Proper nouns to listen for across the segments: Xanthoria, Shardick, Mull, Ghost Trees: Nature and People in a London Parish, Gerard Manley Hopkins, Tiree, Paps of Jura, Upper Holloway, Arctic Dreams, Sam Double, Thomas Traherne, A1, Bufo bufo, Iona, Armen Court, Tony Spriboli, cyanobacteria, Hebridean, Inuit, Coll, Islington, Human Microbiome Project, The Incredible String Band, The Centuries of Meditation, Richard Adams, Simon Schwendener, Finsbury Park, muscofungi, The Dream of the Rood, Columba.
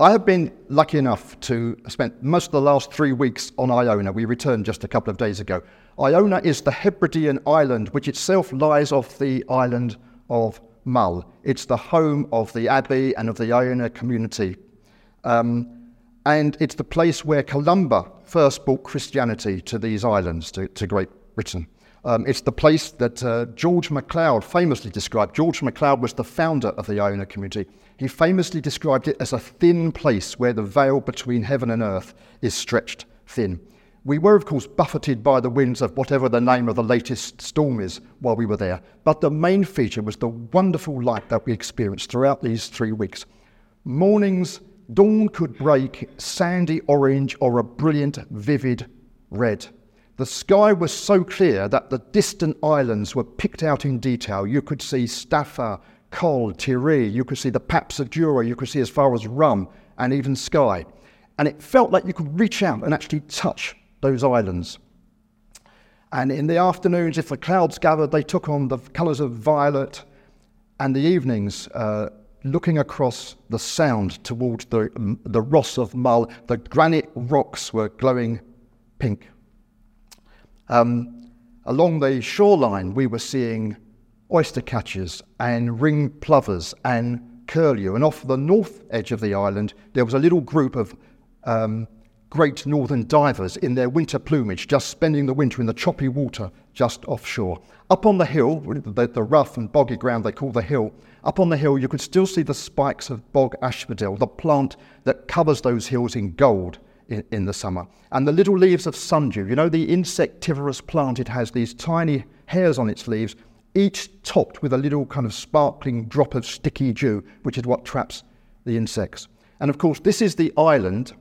I have been lucky enough to spend most of the last 3 weeks on Iona. We returned just a couple of days ago. Iona is the Hebridean island, which itself lies off the island of Mull. It's the home of the Abbey and of the Iona community. And it's the place where Columba first brought Christianity to these islands, to Great Britain. It's the place that George MacLeod famously described. George MacLeod was the founder of the Iona community. He famously described it as a thin place where the veil between heaven and earth is stretched thin. We were, of course, buffeted by the winds of whatever the name of the latest storm is while we were there. But the main feature was the wonderful light that we experienced throughout these 3 weeks. Mornings, dawn could break sandy orange or a brilliant, vivid red. The sky was so clear that the distant islands were picked out in detail. You could see Staffa, Coll, Tiree, you could see the Paps of Jura, you could see as far as Rum and even Skye. And it felt like you could reach out and actually touch those islands. And in the afternoons, if the clouds gathered, they took on the colours of violet. And the evenings, looking across the sound towards the Ross of Mull, the granite rocks were glowing pink. Along the shoreline, we were seeing oyster catchers and ringed plovers and curlew. And off the north edge of the island, there was a little group of great northern divers in their winter plumage, just spending the winter in the choppy water just offshore. Up on the hill, the rough and boggy ground they call the hill, up on the hill you could still see the spikes of bog asphodel, the plant that covers those hills in gold in the summer. And the little leaves of sundew, you know, the insectivorous plant, it has these tiny hairs on its leaves, each topped with a little kind of sparkling drop of sticky dew, which is what traps the insects. And of course, this is the island.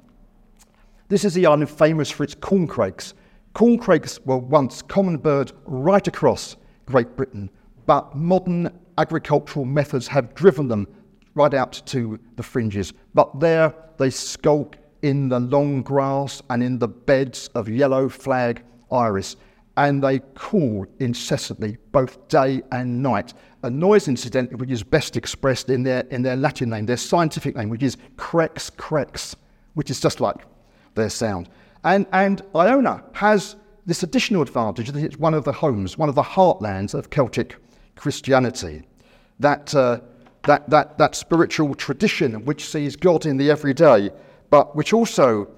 This is the island famous for its corncrakes. Corncrakes were once common birds right across Great Britain, but modern agricultural methods have driven them right out to the fringes. But there they skulk in the long grass and in the beds of yellow flag iris, and they call incessantly both day and night. A noise, incidentally, which is best expressed in their Latin name, their scientific name, which is crex crex, which is just like their sound. And Iona has this additional advantage that it's one of the homes, one of the heartlands of Celtic Christianity, that spiritual tradition which sees God in the everyday, but which also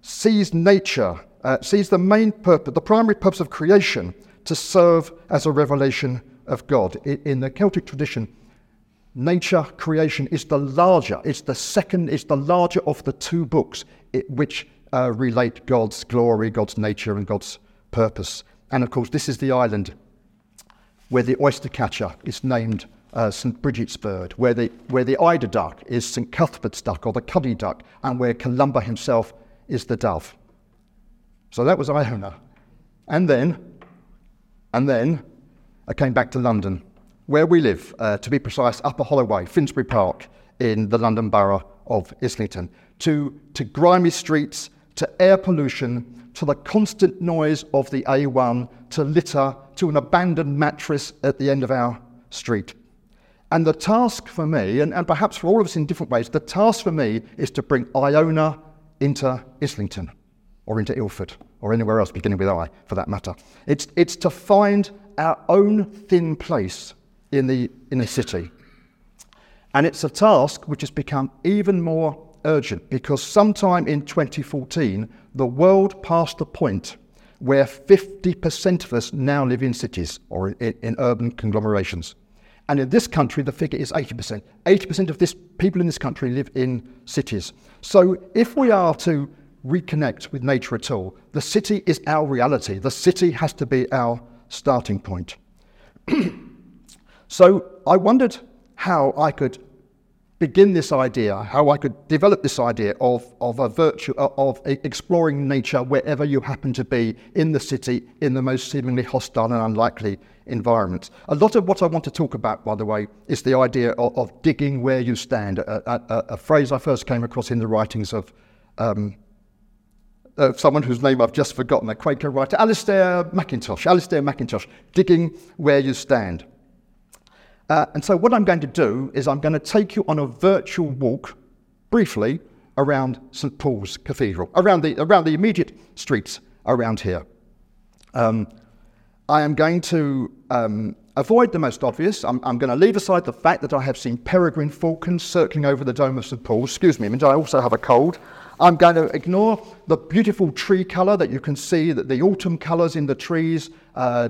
sees nature, sees the main purpose, the primary purpose of creation, to serve as a revelation of God. In the Celtic tradition, nature, creation is the larger, it's the larger of the two books which relate God's glory, God's nature and God's purpose. And of course, this is the island where the oyster catcher is named St. Bridget's bird, where the eider duck is St. Cuthbert's duck or the cuddy duck, and where Columba himself is the dove. So that was Iona. And then I came back to London, where we live, to be precise, Upper Holloway, Finsbury Park, in the London Borough of Islington, to grimy streets, to air pollution, to the constant noise of the A1, to litter, to an abandoned mattress at the end of our street. And the task for me, and perhaps for all of us in different ways, the task for me is to bring Iona into Islington, or into Ilford, or anywhere else beginning with I, for that matter. It's to find our own thin place in the inner city. And it's a task which has become even more urgent because sometime in 2014, the world passed the point where 50% of us now live in cities or in urban conglomerations. And in this country, the figure is 80%. 80% of this people in this country live in cities. So if we are to reconnect with nature at all, the city is our reality. The city has to be our starting point. So I wondered how I could begin this idea, how I could develop this idea of a virtue of exploring nature wherever you happen to be in the city, in the most seemingly hostile and unlikely environment. A lot of what I want to talk about, by the way, is the idea of digging where you stand, a phrase I first came across in the writings of someone whose name I've just forgotten, a Quaker writer, Alistair MacIntosh, digging where you stand. And so what I'm going to do is I'm going to take you on a virtual walk briefly around St. Paul's Cathedral, around the immediate streets around here. I am going to avoid the most obvious. I'm going to leave aside the fact that I have seen peregrine falcons circling over the dome of St. Paul's. Excuse me, I also have a cold. I'm going to ignore the beautiful tree colour that you can see, that the autumn colours in the trees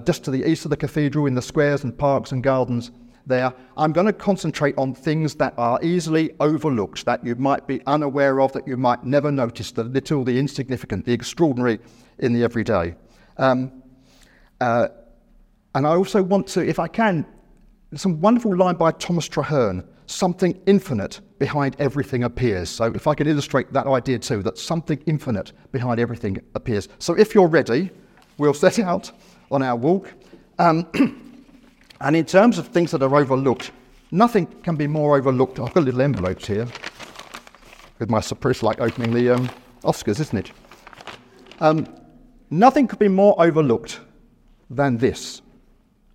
just to the east of the cathedral in the squares and parks and gardens there. I'm going to concentrate on things that are easily overlooked, that you might be unaware of, that you might never notice, the little, the insignificant, the extraordinary in the everyday. And I also want to, if I can, some wonderful line by Thomas Traherne, something infinite behind everything appears. So if I can illustrate that idea too, that something infinite behind everything appears. So if you're ready, we'll set out on our walk. And in terms of things that are overlooked, nothing can be more overlooked. I've got little envelopes here with my surprise, like opening the Oscars, isn't it? Nothing could be more overlooked than this.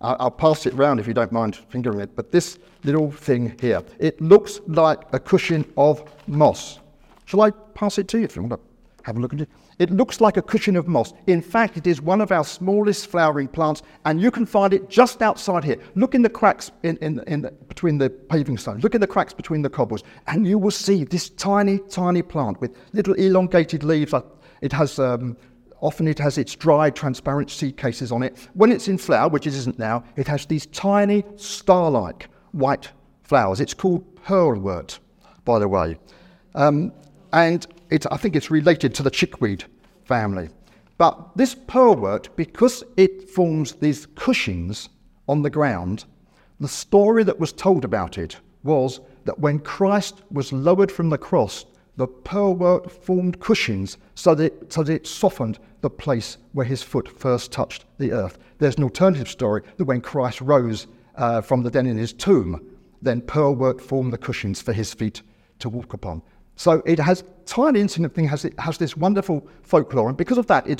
I'll pass it round if you don't mind fingering it, but this little thing here. It looks like a cushion of moss. Shall I pass it to you if you want to have a look at it? It looks like a cushion of moss. In fact, it is one of our smallest flowering plants, and you can find it just outside here. Look in the cracks in the, between the paving stones. Look in the cracks between the cobbles, and you will see this tiny, tiny plant with little elongated leaves. It has... Often it has its dried, transparent seed cases on it. When it's in flower, which it isn't now, it has these tiny, star-like white flowers. It's called pearlwort, by the way. I think it's related to the chickweed family. But this pearlwort, because it forms these cushions on the ground, the story that was told about it was that when Christ was lowered from the cross, the pearlwort formed cushions so that it softened the place where his foot first touched the earth. There's an alternative story that when Christ rose from the dead in his tomb, then pearlwort formed the cushions for his feet to walk upon. So it has tiny incident thing. It has this wonderful folklore, and because of that, it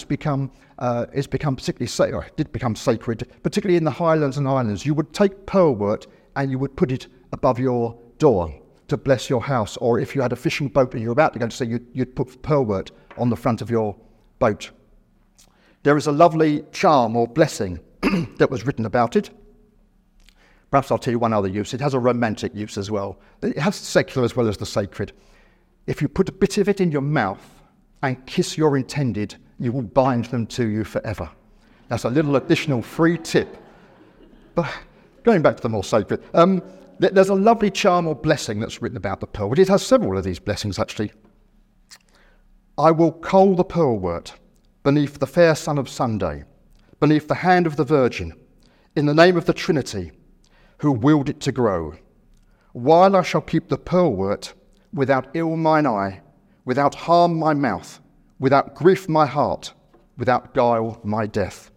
did become sacred, particularly in the Highlands and Islands. You would take pearlwort and you would put it above your door to bless your house, or if you had a fishing boat and you were about to go to sea, you'd put pearlwort on the front of your boat. There is a lovely charm or blessing that was written about it. Perhaps I'll tell you one other use. It has a romantic use as well. It has the secular as well as the sacred. If you put a bit of it in your mouth and kiss your intended, you will bind them to you forever. That's a little additional free tip. But going back to the more sacred, there's a lovely charm or blessing that's written about the pearlwort. It has several of these blessings, actually. I will cull the pearlwort beneath the fair sun of Sunday, beneath the hand of the Virgin, in the name of the Trinity, who willed it to grow. While I shall keep the pearlwort, without ill mine eye, without harm my mouth, without grief my heart, without guile my death.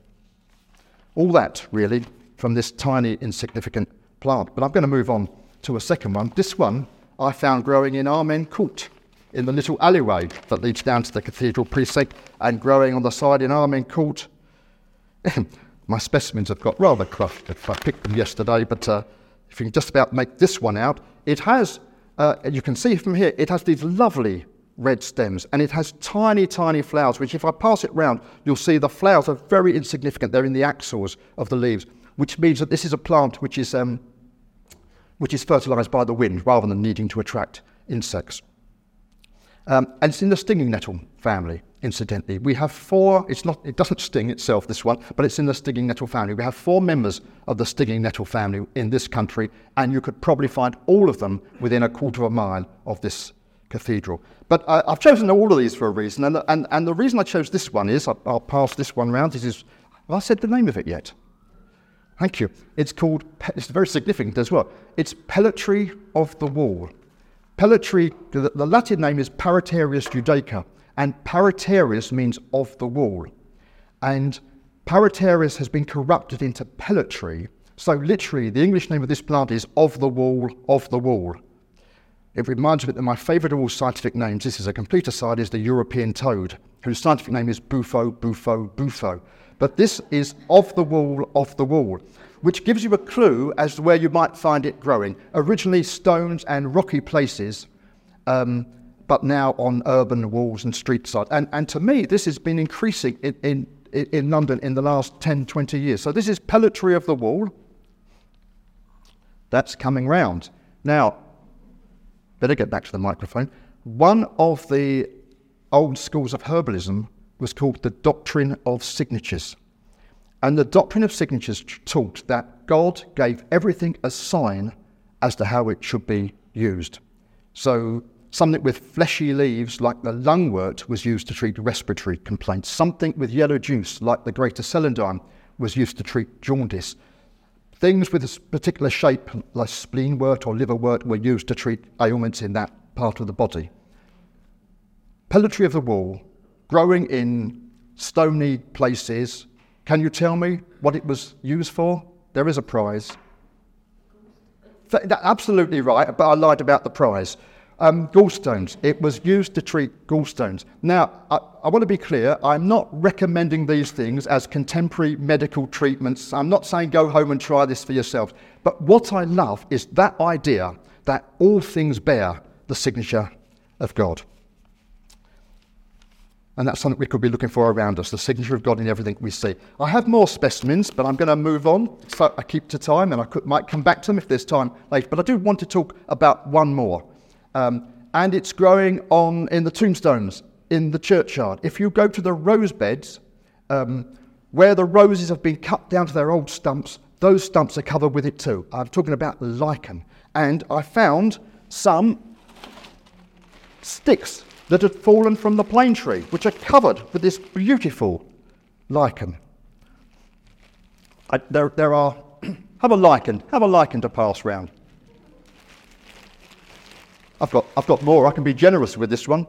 All that, really, from this tiny, insignificant plant. But I'm going to move on to a second one. This one I found growing in Armen Court, in the little alleyway that leads down to the cathedral precinct, and growing on the side in Armen Court. My specimens have got rather crushed if I picked them yesterday, but if you can just about make this one out, it has, you can see from here, it has these lovely red stems, and it has tiny, tiny flowers, which if I pass it round, you'll see the flowers are very insignificant. They're in the axils of the leaves, which means that this is a plant which is fertilised by the wind rather than needing to attract insects. And it's in the stinging nettle family, incidentally. We have four, it doesn't sting itself, this one, but it's in the stinging nettle family. We have four members of the stinging nettle family in this country, and you could probably find all of them within a quarter of a mile of this cathedral. But I've chosen all of these for a reason, and the reason I chose this one is, I'll pass this one round, have I said the name of it yet? Thank you. It's called, it's very significant as well, it's pelletry of the wall. Pelletry, the Latin name is Paraterius judaica, and Paraterius means of the wall. And Paraterius has been corrupted into pelletry, so literally the English name of this plant is of the wall, of the wall. It reminds me that my favourite of all scientific names, this is a complete aside, is the European toad, whose scientific name is Bufo bufo bufo. But this is of the wall, which gives you a clue as to where you might find it growing. Originally stones and rocky places, but now on urban walls and street sides. And to me, this has been increasing in London in the last 10, 20 years. So this is pelletry of the wall. That's coming round. Now, better get back to the microphone. One of the old schools of herbalism was called the doctrine of signatures. And the doctrine of signatures taught that God gave everything a sign as to how it should be used. So something with fleshy leaves like the lungwort was used to treat respiratory complaints. Something with yellow juice like the greater celandine was used to treat jaundice. Things with a particular shape like spleenwort or liverwort were used to treat ailments in that part of the body. Pelletry of the wall, growing in stony places. Can you tell me what it was used for? There is a prize. Absolutely right, but I lied about the prize. Gallstones. It was used to treat gallstones. Now, I want to be clear, I'm not recommending these things as contemporary medical treatments. I'm not saying go home and try this for yourself. But what I love is that idea that all things bear the signature of God. And that's something we could be looking for around us, the signature of God in everything we see. I have more specimens, but I'm going to move on, so I keep to time, and I might come back to them if there's time later. But I do want to talk about one more. And it's growing on in the tombstones in the churchyard. If you go to the rose beds, where the roses have been cut down to their old stumps, those stumps are covered with it too. I'm talking about lichen. And I found some sticks that had fallen from the plane tree, which are covered with this beautiful lichen. There are... have a lichen to pass round. I've got more. I can be generous with this one.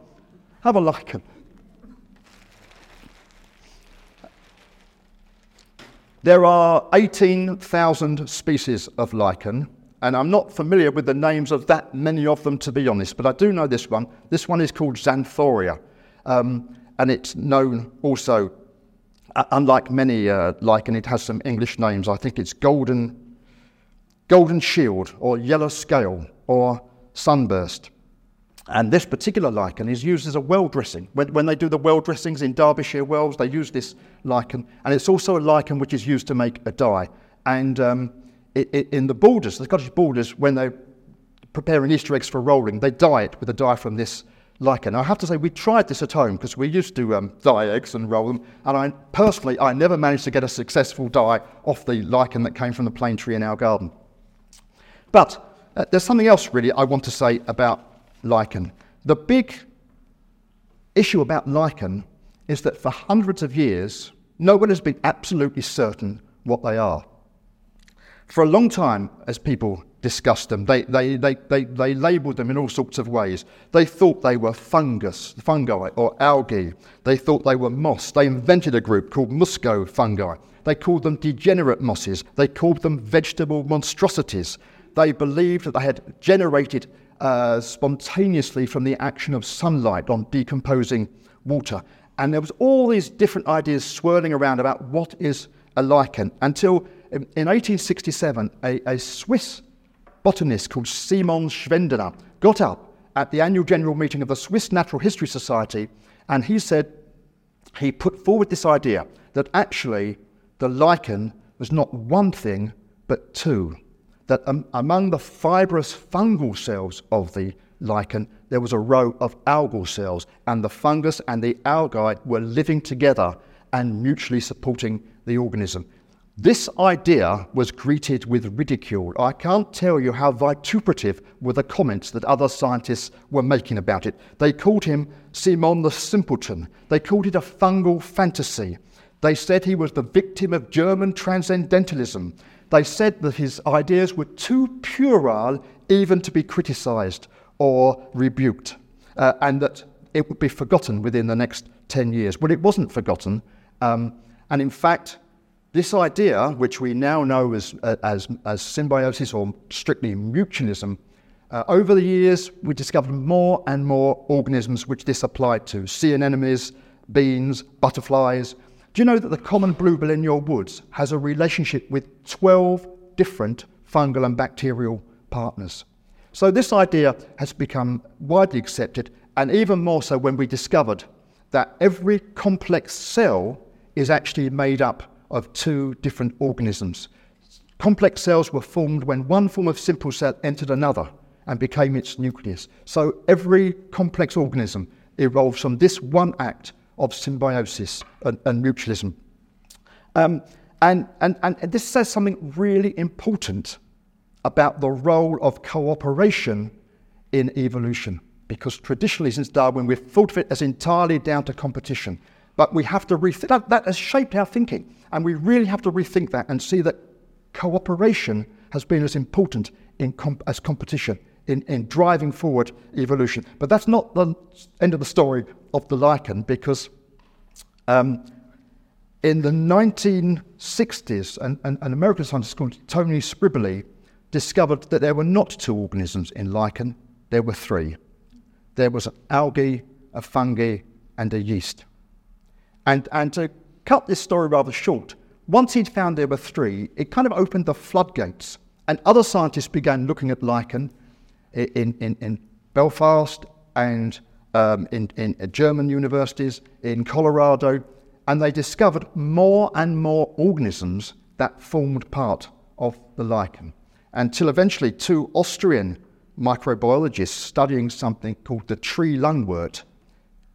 Have a lichen. There are 18,000 species of lichen, and I'm not familiar with the names of that many of them, to be honest, but I do know this one. This one is called Xanthoria, and it's known also, unlike many lichen, it has some English names. I think it's golden shield, or yellow scale, or sunburst. And this particular lichen is used as a well dressing. When they do the well dressings in Derbyshire wells, they use this lichen. And it's also a lichen which is used to make a dye. And in the borders, the Scottish borders, when they're preparing Easter eggs for rolling, they dye it with a dye from this lichen. Now, I have to say, we tried this at home because we used to dye eggs and roll them. And I never managed to get a successful dye off the lichen that came from the plane tree in our garden. But there's something else, really, I want to say about lichen. The big issue about lichen is that for hundreds of years, no one has been absolutely certain what they are. For a long time, as people discussed them, they labelled them in all sorts of ways. They thought they were fungi or algae. They thought they were moss. They invented a group called muscofungi. They called them degenerate mosses. They called them vegetable monstrosities. They believed that they had generated spontaneously from the action of sunlight on decomposing water. And there was all these different ideas swirling around about what is a lichen, until in 1867, a Swiss botanist called Simon Schwendener got up at the annual general meeting of the Swiss Natural History Society, and he said he put forward this idea that actually the lichen was not one thing but two. That among the fibrous fungal cells of the lichen, there was a row of algal cells, and the fungus and the algae were living together and mutually supporting the organism. This idea was greeted with ridicule. I can't tell you how vituperative were the comments that other scientists were making about it. They called him Simon the Simpleton. They called it a fungal fantasy. They said he was the victim of German transcendentalism. They said that his ideas were too puerile even to be criticised or rebuked, and that it would be forgotten within the next 10 years. Well, it wasn't forgotten, and in fact, this idea, which we now know as symbiosis or strictly mutualism, over the years we discovered more and more organisms which this applied to: sea anemones, beans, butterflies. Do you know that the common bluebell in your woods has a relationship with 12 different fungal and bacterial partners? So this idea has become widely accepted and even more so when we discovered that every complex cell is actually made up of two different organisms. Complex cells were formed when one form of simple cell entered another and became its nucleus. So every complex organism evolves from this one act of symbiosis and mutualism. And this says something really important about the role of cooperation in evolution, because traditionally since Darwin we've thought of it as entirely down to competition, but we have to rethink that. That has shaped our thinking, and we really have to rethink that and see that cooperation has been as important as competition in driving forward evolution. But that's not the end of the story of the lichen, because in the 1960s, an American scientist called Tony Spriboli discovered that there were not two organisms in lichen, there were three. There was an algae, a fungi, and a yeast. And to cut this story rather short, once he'd found there were three, it kind of opened the floodgates, and other scientists began looking at lichen in Belfast and in German universities, in Colorado, and they discovered more and more organisms that formed part of the lichen, until eventually two Austrian microbiologists studying something called the tree lungwort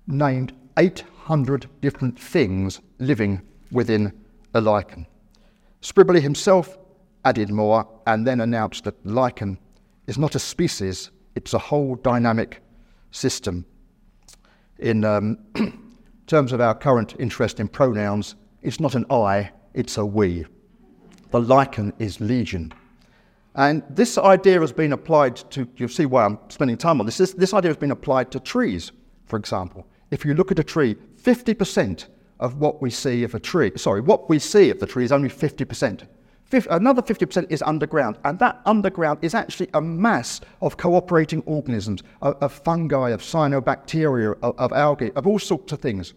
named 800 different things living within a lichen. Spriboli himself added more and then announced that lichen is not a species, it's a whole dynamic system. In terms of our current interest in pronouns, it's not an I, it's a we. The lichen is legion. And this idea has been applied to, you'll see why I'm spending time on this, this idea has been applied to trees, for example. If you look at a tree, 50% of what we see of a tree, what we see of the tree is only 50%. Another 50% is underground, and that underground is actually a mass of cooperating organisms, of fungi, of cyanobacteria, of algae, of all sorts of things.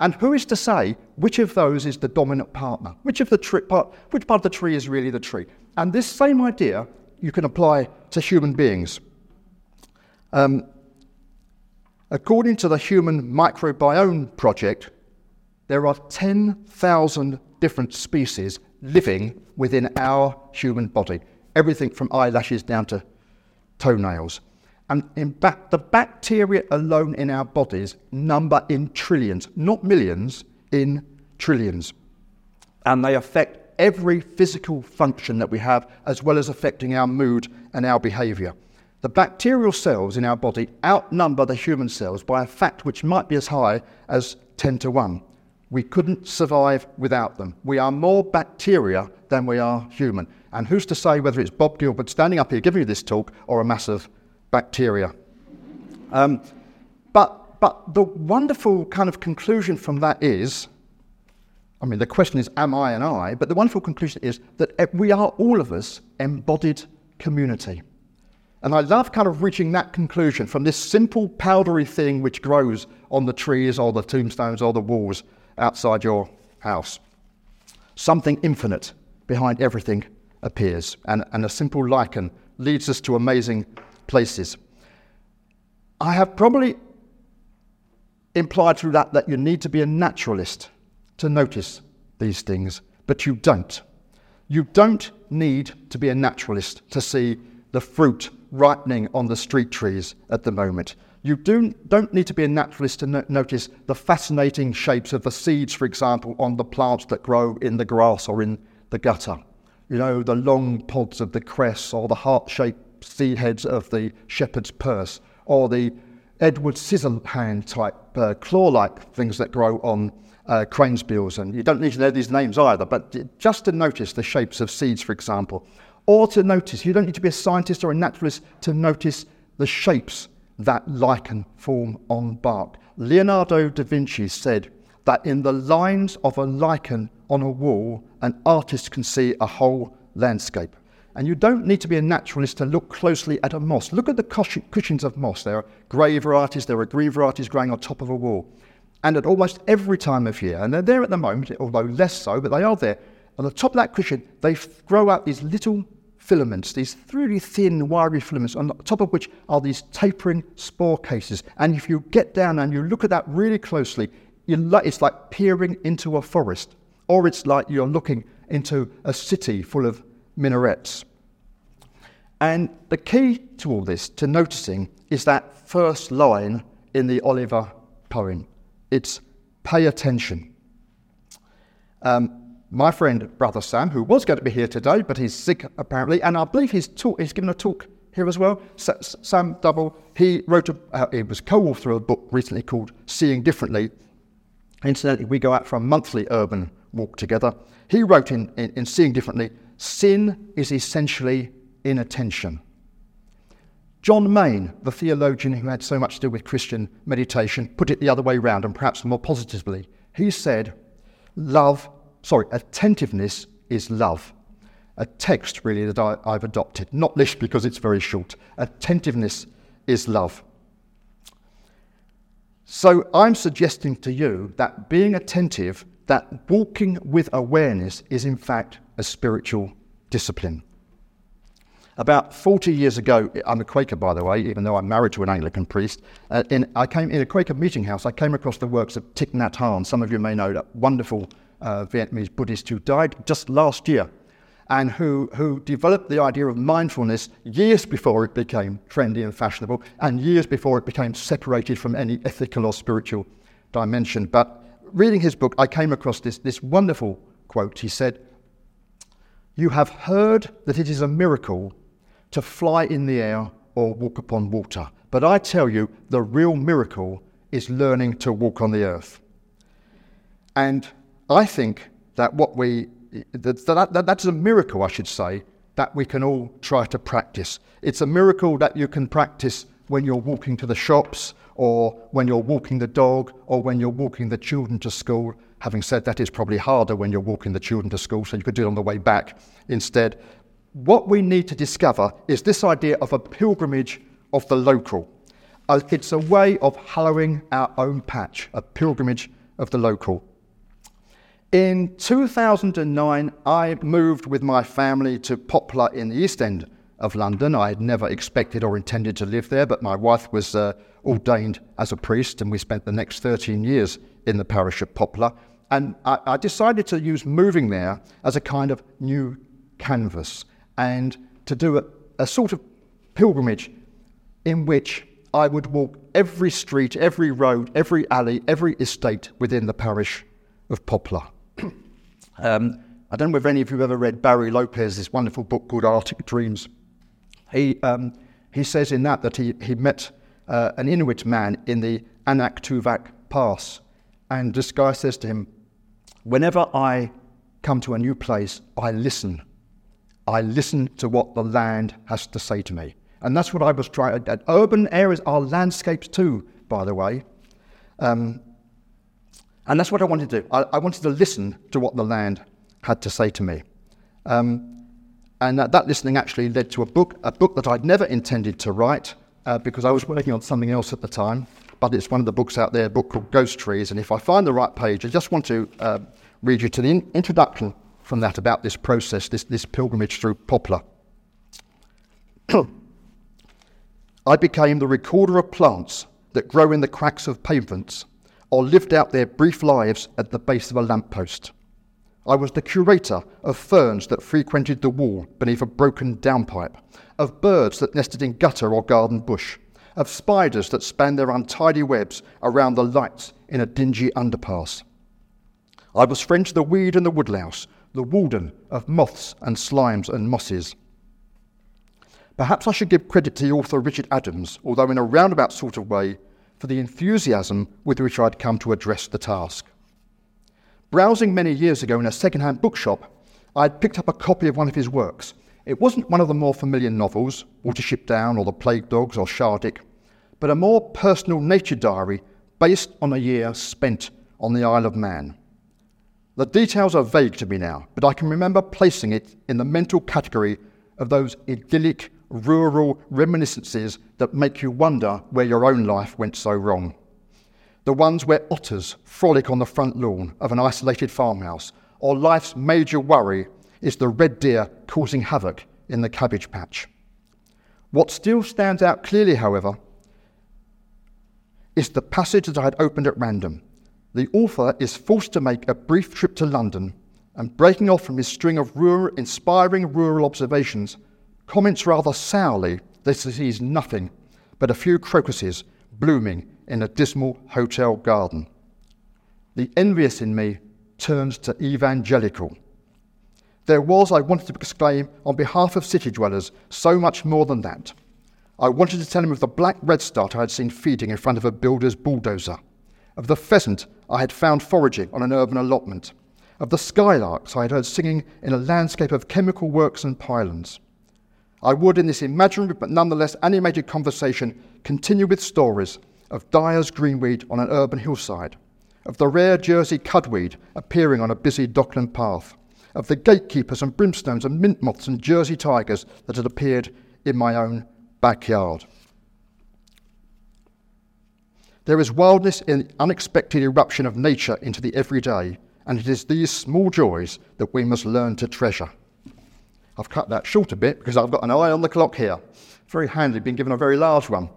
And who is to say which of those is the dominant partner? Which part of the tree is really the tree? And this same idea you can apply to human beings. According to the Human Microbiome Project, there are 10,000 different species living within our human body. Everything from eyelashes down to toenails. And in fact, the bacteria alone in our bodies number in trillions, not millions, in trillions. And they affect every physical function that we have, as well as affecting our mood and our behaviour. The bacterial cells in our body outnumber the human cells by a fact which might be as high as 10-1. We couldn't survive without them. We are more bacteria than we are human. And who's to say whether it's Bob Gilbert standing up here giving you this talk or a massive bacteria. But the wonderful kind of conclusion from that is, I mean, the question is, am I an I? But the wonderful conclusion is that we are, all of us, embodied community. And I love kind of reaching that conclusion from this simple powdery thing which grows on the trees or the tombstones or the walls outside your house. Something infinite behind everything appears, and a simple lichen leads us to amazing places. I have probably implied through that you need to be a naturalist to notice these things, but you don't. You don't need to be a naturalist to see the fruit ripening on the street trees at the moment. You don't need to be a naturalist to notice the fascinating shapes of the seeds, for example, on the plants that grow in the grass or in the gutter. You know, the long pods of the cress or the heart-shaped seed heads of the shepherd's purse, or the Edward Scissorhand type claw-like things that grow on cranesbills, and you don't need to know these names either, but just to notice the shapes of seeds, for example, or to notice, you don't need to be a scientist or a naturalist to notice the shapes that lichen form on bark. Leonardo da Vinci said that in the lines of a lichen on a wall, an artist can see a whole landscape. And you don't need to be a naturalist to look closely at a moss. Look at the cushions of moss. There are grey varieties, there are green varieties growing on top of a wall. And at almost every time of year, and they're there at the moment, although less so, but they are there. On the top of that cushion, they grow out these little filaments, these really thin, wiry filaments, on the top of which are these tapering spore cases. And if you get down and you look at that really closely, it's like peering into a forest, or it's like you're looking into a city full of minarets. And the key to all this, to noticing, is that first line in the Oliver poem. It's pay attention. My friend, Brother Sam, who was going to be here today, but he's sick apparently, and I believe he's given a talk here as well. Sam Double, he wrote he was co-author of a book recently called Seeing Differently. Incidentally, we go out for a monthly urban walk together. He wrote in Seeing Differently, sin is essentially inattention. John Mayne, the theologian who had so much to do with Christian meditation, put it the other way round, and perhaps more positively. He said, attentiveness is love. A text, really, that I've adopted, not lished because it's very short. Attentiveness is love. So I'm suggesting to you that being attentive, that walking with awareness, is in fact a spiritual discipline. About 40 years ago, I'm a Quaker, by the way, even though I'm married to an Anglican priest, I came in a Quaker meeting house, I came across the works of Thich Nhat Hanh. Some of you may know that wonderful Vietnamese Buddhist who died just last year, and who developed the idea of mindfulness years before it became trendy and fashionable, and years before it became separated from any ethical or spiritual dimension. But reading his book, I came across this wonderful quote. He said, "You have heard that it is a miracle to fly in the air or walk upon water. But I tell you, the real miracle is learning to walk on the earth." And I think that that's a miracle, I should say, that we can all try to practice. It's a miracle that you can practice when you're walking to the shops, or when you're walking the dog, or when you're walking the children to school. Having said that, it's probably harder when you're walking the children to school, so you could do it on the way back instead. What we need to discover is this idea of a pilgrimage of the local. It's a way of hallowing our own patch, a pilgrimage of the local. In 2009, I moved with my family to Poplar in the East End of London. I had never expected or intended to live there, but my wife was ordained as a priest, and we spent the next 13 years in the parish of Poplar. And I decided to use moving there as a kind of new canvas, and to do a sort of pilgrimage in which I would walk every street, every road, every alley, every estate within the parish of Poplar. I don't know if any of you have ever read Barry Lopez's wonderful book called Arctic Dreams. He says in that he met an Inuit man in the Anaktuvak Pass, and this guy says to him, "Whenever I come to a new place, I listen to what the land has to say to me." And that's what I was trying. Urban areas are landscapes too, by the way. And that's what I wanted to do. I wanted to listen to what the land had to say to me. And that listening actually led to a book that I'd never intended to write because I was working on something else at the time. But it's one of the books out there, a book called Ghost Trees. And if I find the right page, I just want to read you to the introduction from that about this process, this pilgrimage through Poplar. "I became the recorder of plants that grow in the cracks of pavements, or lived out their brief lives at the base of a lamppost. I was the curator of ferns that frequented the wall beneath a broken downpipe, of birds that nested in gutter or garden bush, of spiders that span their untidy webs around the lights in a dingy underpass. I was friend to the weed and the woodlouse, the warden of moths and slimes and mosses." Perhaps I should give credit to the author Richard Adams, although in a roundabout sort of way, for the enthusiasm with which I'd come to address the task. Browsing many years ago in a second-hand bookshop, I'd picked up a copy of one of his works. It wasn't one of the more familiar novels, Watership Down or The Plague Dogs or Shardick, but a more personal nature diary based on a year spent on the Isle of Man. The details are vague to me now, but I can remember placing it in the mental category of those idyllic, rural reminiscences that make you wonder where your own life went so wrong. The ones where otters frolic on the front lawn of an isolated farmhouse, or life's major worry is the red deer causing havoc in the cabbage patch. What still stands out clearly, however, is the passage that I had opened at random. The author is forced to make a brief trip to London, and breaking off from his string of inspiring rural observations, comments rather sourly that he sees nothing but a few crocuses blooming in a dismal hotel garden. The envious in me turns to evangelical. There was, I wanted to exclaim, on behalf of city dwellers, so much more than that. I wanted to tell him of the black redstart I had seen feeding in front of a builder's bulldozer, of the pheasant I had found foraging on an urban allotment, of the skylarks I had heard singing in a landscape of chemical works and pylons. I would, in this imaginary but nonetheless animated conversation, continue with stories of dyer's greenweed on an urban hillside, of the rare Jersey cudweed appearing on a busy dockland path, of the gatekeepers and brimstones and mint moths and Jersey tigers that had appeared in my own backyard. There is wildness in the unexpected eruption of nature into the everyday, and it is these small joys that we must learn to treasure. I've cut that short a bit because I've got an eye on the clock here. Very handy, been given a very large one.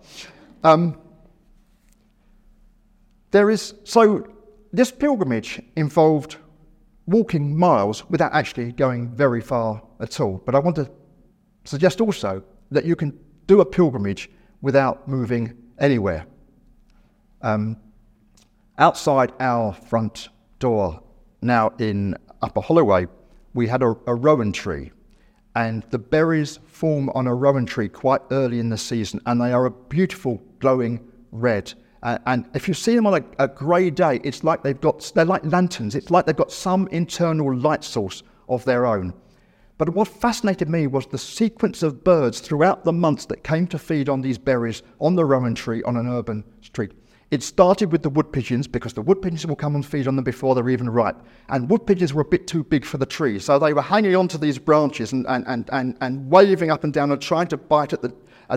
This pilgrimage involved walking miles without actually going very far at all. But I want to suggest also that you can do a pilgrimage without moving anywhere. Outside our front door, now in Upper Holloway, we had a rowan tree, and the berries form on a rowan tree quite early in the season, and they are a beautiful glowing red. And if you see them on a grey day, it's like they're like lanterns. It's like they've got some internal light source of their own. But what fascinated me was the sequence of birds throughout the months that came to feed on these berries on the rowan tree on an urban street. It started with the wood pigeons, because the wood pigeons will come and feed on them before they're even ripe. And wood pigeons were a bit too big for the tree, so they were hanging onto these branches and waving up and down and trying to bite at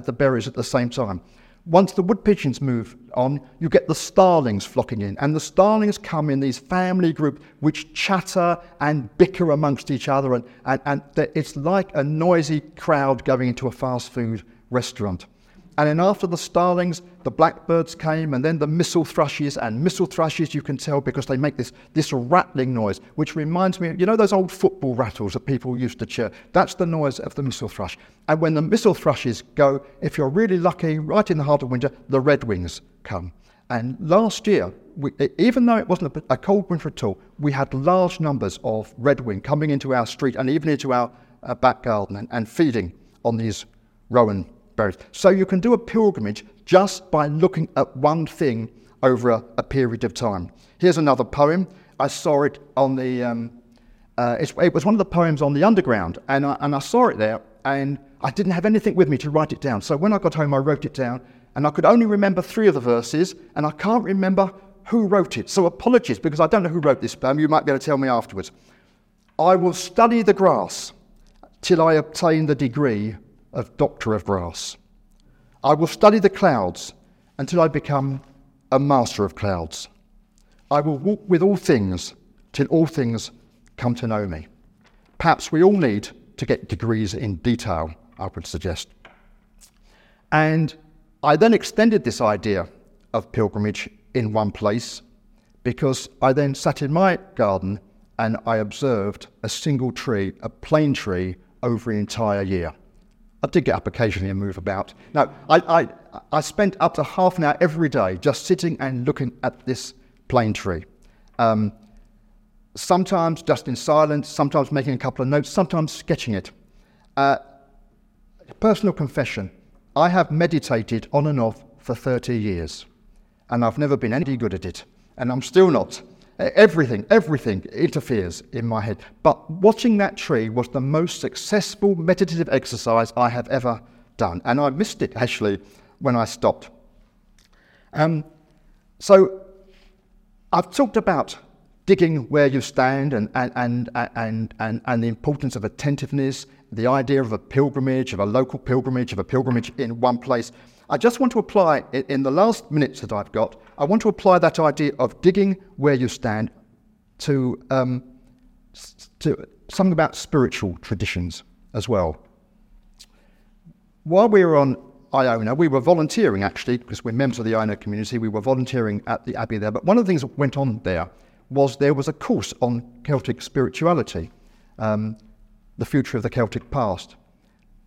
the berries at the same time. Once the wood pigeons move on, you get the starlings flocking in, and the starlings come in these family groups which chatter and bicker amongst each other, and it's like a noisy crowd going into a fast food restaurant. And then after the starlings, the blackbirds came, and then the missel thrushes, and missel thrushes you can tell because they make this rattling noise, which reminds me, you know those old football rattles that people used to cheer? That's the noise of the missel thrush. And when the missel thrushes go, if you're really lucky, right in the heart of winter, the redwings come. And last year, even though it wasn't a cold winter at all, we had large numbers of redwing coming into our street and even into our back garden and feeding on these rowan berries. So you can do a pilgrimage just by looking at one thing over a period of time. Here's another poem. I saw it on the. It was one of the poems on the Underground, and I saw it there, and I didn't have anything with me to write it down. So when I got home, I wrote it down, and I could only remember three of the verses, and I can't remember who wrote it. So apologies, because I don't know who wrote this poem. You might be able to tell me afterwards. I will study the grass till I obtain the degree of Doctor of Grass. I will study the clouds until I become a master of clouds. I will walk with all things till all things come to know me. Perhaps we all need to get degrees in detail, I would suggest. And I then extended this idea of pilgrimage in one place, because I then sat in my garden and I observed a single tree, a plane tree, over an entire year. I did get up occasionally and move about. Now, I spent up to half an hour every day just sitting and looking at this plane tree. Sometimes just in silence, sometimes making a couple of notes, sometimes sketching it. Personal confession, I have meditated on and off for 30 years, and I've never been any good at it, and I'm still not. Everything interferes in my head. But watching that tree was the most successful meditative exercise I have ever done. And I missed it, actually, when I stopped. So I've talked about digging where you stand and the importance of attentiveness, the idea of a pilgrimage, of a local pilgrimage, of a pilgrimage in one place. I just want to apply, in the last minutes that I've got, I want to apply that idea of digging where you stand to something about spiritual traditions as well. While we were on Iona, we were volunteering, actually, because we're members of the Iona community. We were volunteering at the Abbey there. But one of the things that went on there was there was a course on Celtic spirituality, the future of the Celtic past.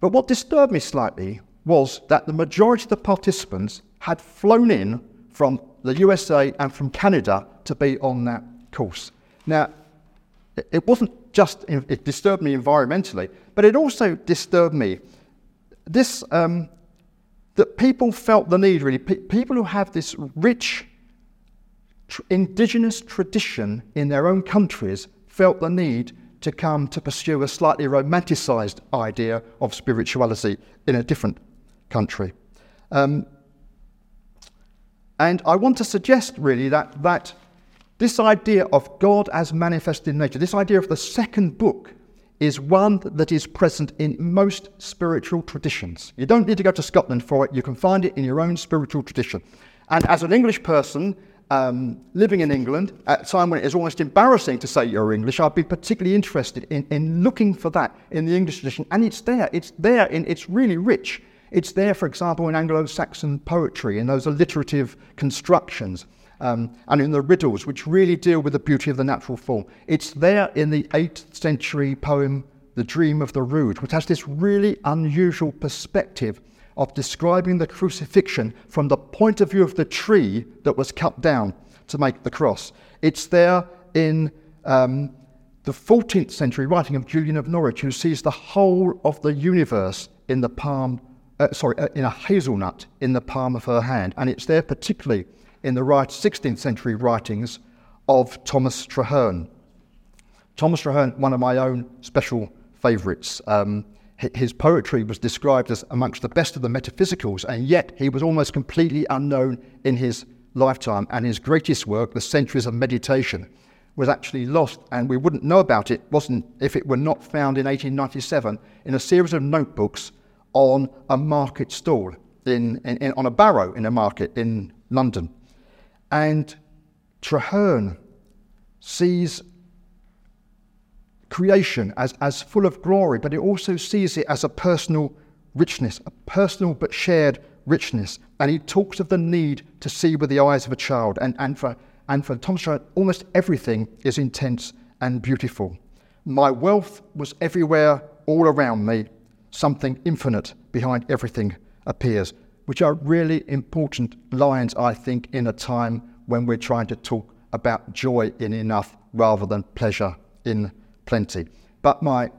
But what disturbed me slightly was that the majority of the participants had flown in from the USA and from Canada to be on that course. Now, it wasn't just, it disturbed me environmentally, but it also disturbed me this, that people felt the need, really, people who have this rich indigenous tradition in their own countries felt the need to come to pursue a slightly romanticized idea of spirituality in a different country. And I want to suggest, really, that this idea of God as manifested in nature, this idea of the second book, is one that is present in most spiritual traditions. You don't need to go to Scotland for it. You can find it in your own spiritual tradition. And as an English person living in England, at a time when it is almost embarrassing to say you're English, I'd be particularly interested in looking for that in the English tradition. And it's there. It's there. It's really rich. It's there, for example, in Anglo-Saxon poetry, in those alliterative constructions. And in the riddles, which really deal with the beauty of the natural form. It's there in the 8th century poem, The Dream of the Rood, which has this really unusual perspective of describing the crucifixion from the point of view of the tree that was cut down to make the cross. It's there in the 14th century writing of Julian of Norwich, who sees the whole of the universe in the palm, in a hazelnut in the palm of her hand. And it's there particularly in the 16th century writings of Thomas Traherne. Thomas Traherne, one of my own special favourites. His poetry was described as amongst the best of the metaphysicals, and yet he was almost completely unknown in his lifetime, and his greatest work, The Centuries of Meditation, was actually lost, and we wouldn't know about it, wasn't, if it were not found in 1897 in a series of notebooks on a market stall, on a barrow in a market in London. And Traherne sees creation as full of glory, but he also sees it as a personal richness, a personal but shared richness. And he talks of the need to see with the eyes of a child. And for Thomas Traherne, almost everything is intense and beautiful. My wealth was everywhere, all around me. Something infinite behind everything appears. Which are really important lines, I think, in a time when we're trying to talk about joy in enough rather than pleasure in plenty. But my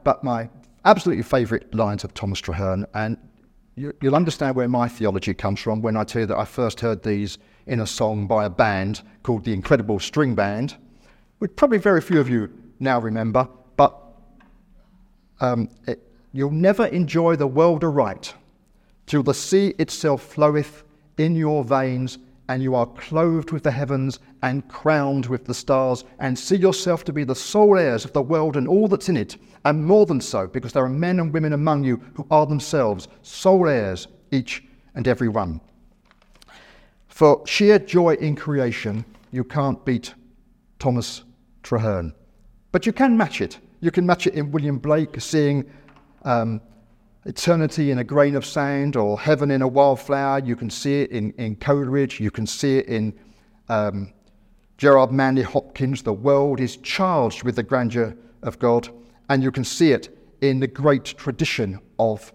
absolutely favourite lines of Thomas Traherne, and you'll understand where my theology comes from when I tell you that I first heard these in a song by a band called the Incredible String Band, which probably very few of you now remember, but you'll never enjoy the world aright till the sea itself floweth in your veins, and you are clothed with the heavens and crowned with the stars, and see yourself to be the sole heirs of the world and all that's in it, and more than so, because there are men and women among you who are themselves sole heirs, each and every one. For sheer joy in creation, you can't beat Thomas Traherne. But you can match it. You can match it in William Blake, seeing eternity in a grain of sand, or heaven in a wildflower. You can see it in Coleridge. You can see it in Gerard Manley Hopkins. The world is charged with the grandeur of God, and you can see it in the great tradition of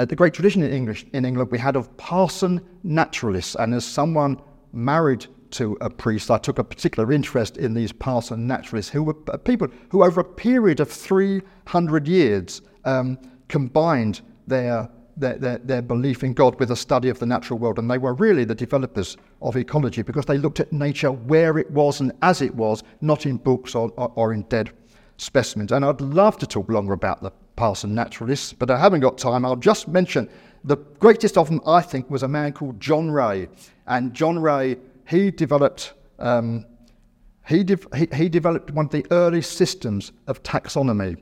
in England we had of parson naturalists. And as someone married to a priest, I took a particular interest in these parson naturalists, who were people who, over a period of 300 years, combined their belief in God with a study of the natural world. And they were really the developers of ecology, because they looked at nature where it was and as it was, not in books or in dead specimens. And I'd love to talk longer about the parson naturalists, but I haven't got time. I'll just mention the greatest of them, I think, was a man called John Ray. And John Ray, he developed one of the early systems of taxonomy,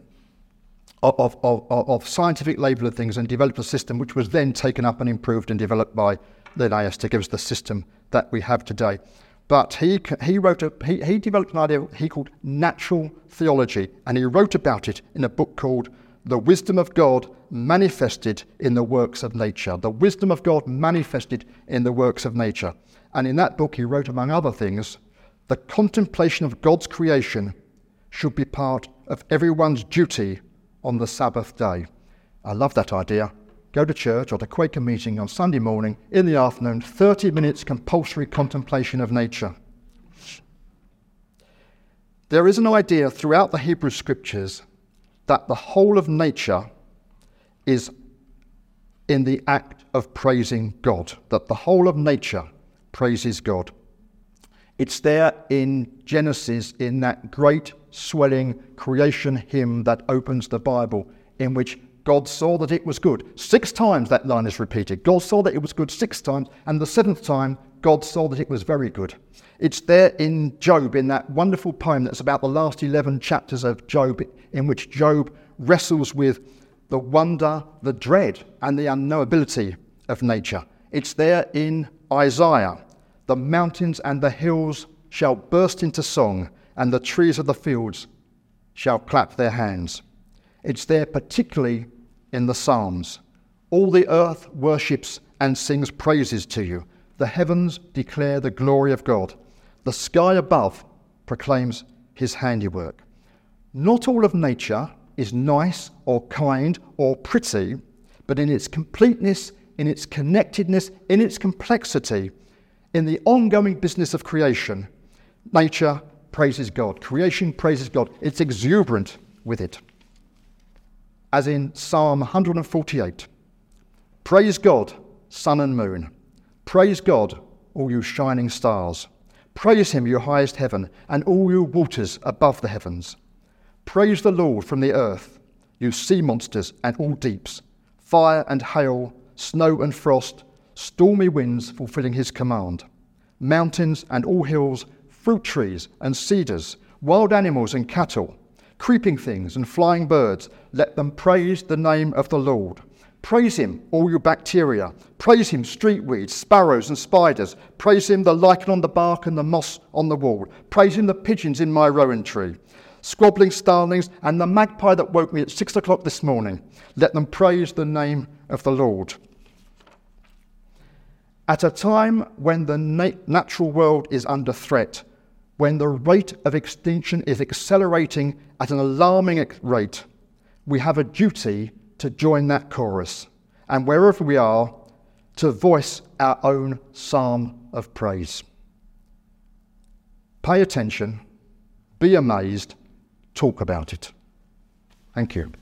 of scientific label of things, and developed a system which was then taken up and improved and developed by the NASDAQ. It was the system that we have today. But he developed an idea he called natural theology, and he wrote about it in a book called The Wisdom of God manifested in the works of nature, the wisdom of God manifested in the works of nature. And in that book he wrote, among other things, the contemplation of God's creation should be part of everyone's duty on the Sabbath day. I love that idea. Go to church or to Quaker meeting on Sunday morning, in the afternoon, 30 minutes compulsory contemplation of nature. There is an idea throughout the Hebrew Scriptures that the whole of nature is in the act of praising God, that the whole of nature praises God. It's there in Genesis, in that great swelling creation hymn that opens the Bible, in which God saw that it was good. 6 times that line is repeated. God saw that it was good 6 times, and the 7th time, God saw that it was very good. It's there in Job, in that wonderful poem that's about the last 11 chapters of Job, in which Job wrestles with the wonder, the dread, and the unknowability of nature. It's there in Isaiah. The mountains and the hills shall burst into song, and the trees of the fields shall clap their hands. It's there particularly in the Psalms. All the earth worships and sings praises to you. The heavens declare the glory of God. The sky above proclaims his handiwork. Not all of nature is nice or kind or pretty, but in its completeness, in its connectedness, in its complexity, in the ongoing business of creation, nature praises God. Creation praises God. It's exuberant with it. As in Psalm 148, praise God, sun and moon. Praise God, all you shining stars. Praise him, you highest heaven, and all you waters above the heavens. Praise the Lord from the earth, you sea monsters and all deeps, fire and hail, snow and frost, stormy winds fulfilling his command. Mountains and all hills, fruit trees and cedars, wild animals and cattle, creeping things and flying birds, let them praise the name of the Lord. Praise him, all you bacteria. Praise him, street weeds, sparrows and spiders. Praise him, the lichen on the bark and the moss on the wall. Praise him, the pigeons in my rowan tree. Squabbling starlings and the magpie that woke me at 6 o'clock this morning. Let them praise the name of the Lord. At a time when the natural world is under threat, when the rate of extinction is accelerating at an alarming rate, we have a duty to join that chorus, and wherever we are, to voice our own psalm of praise. Pay attention, be amazed, talk about it. Thank you.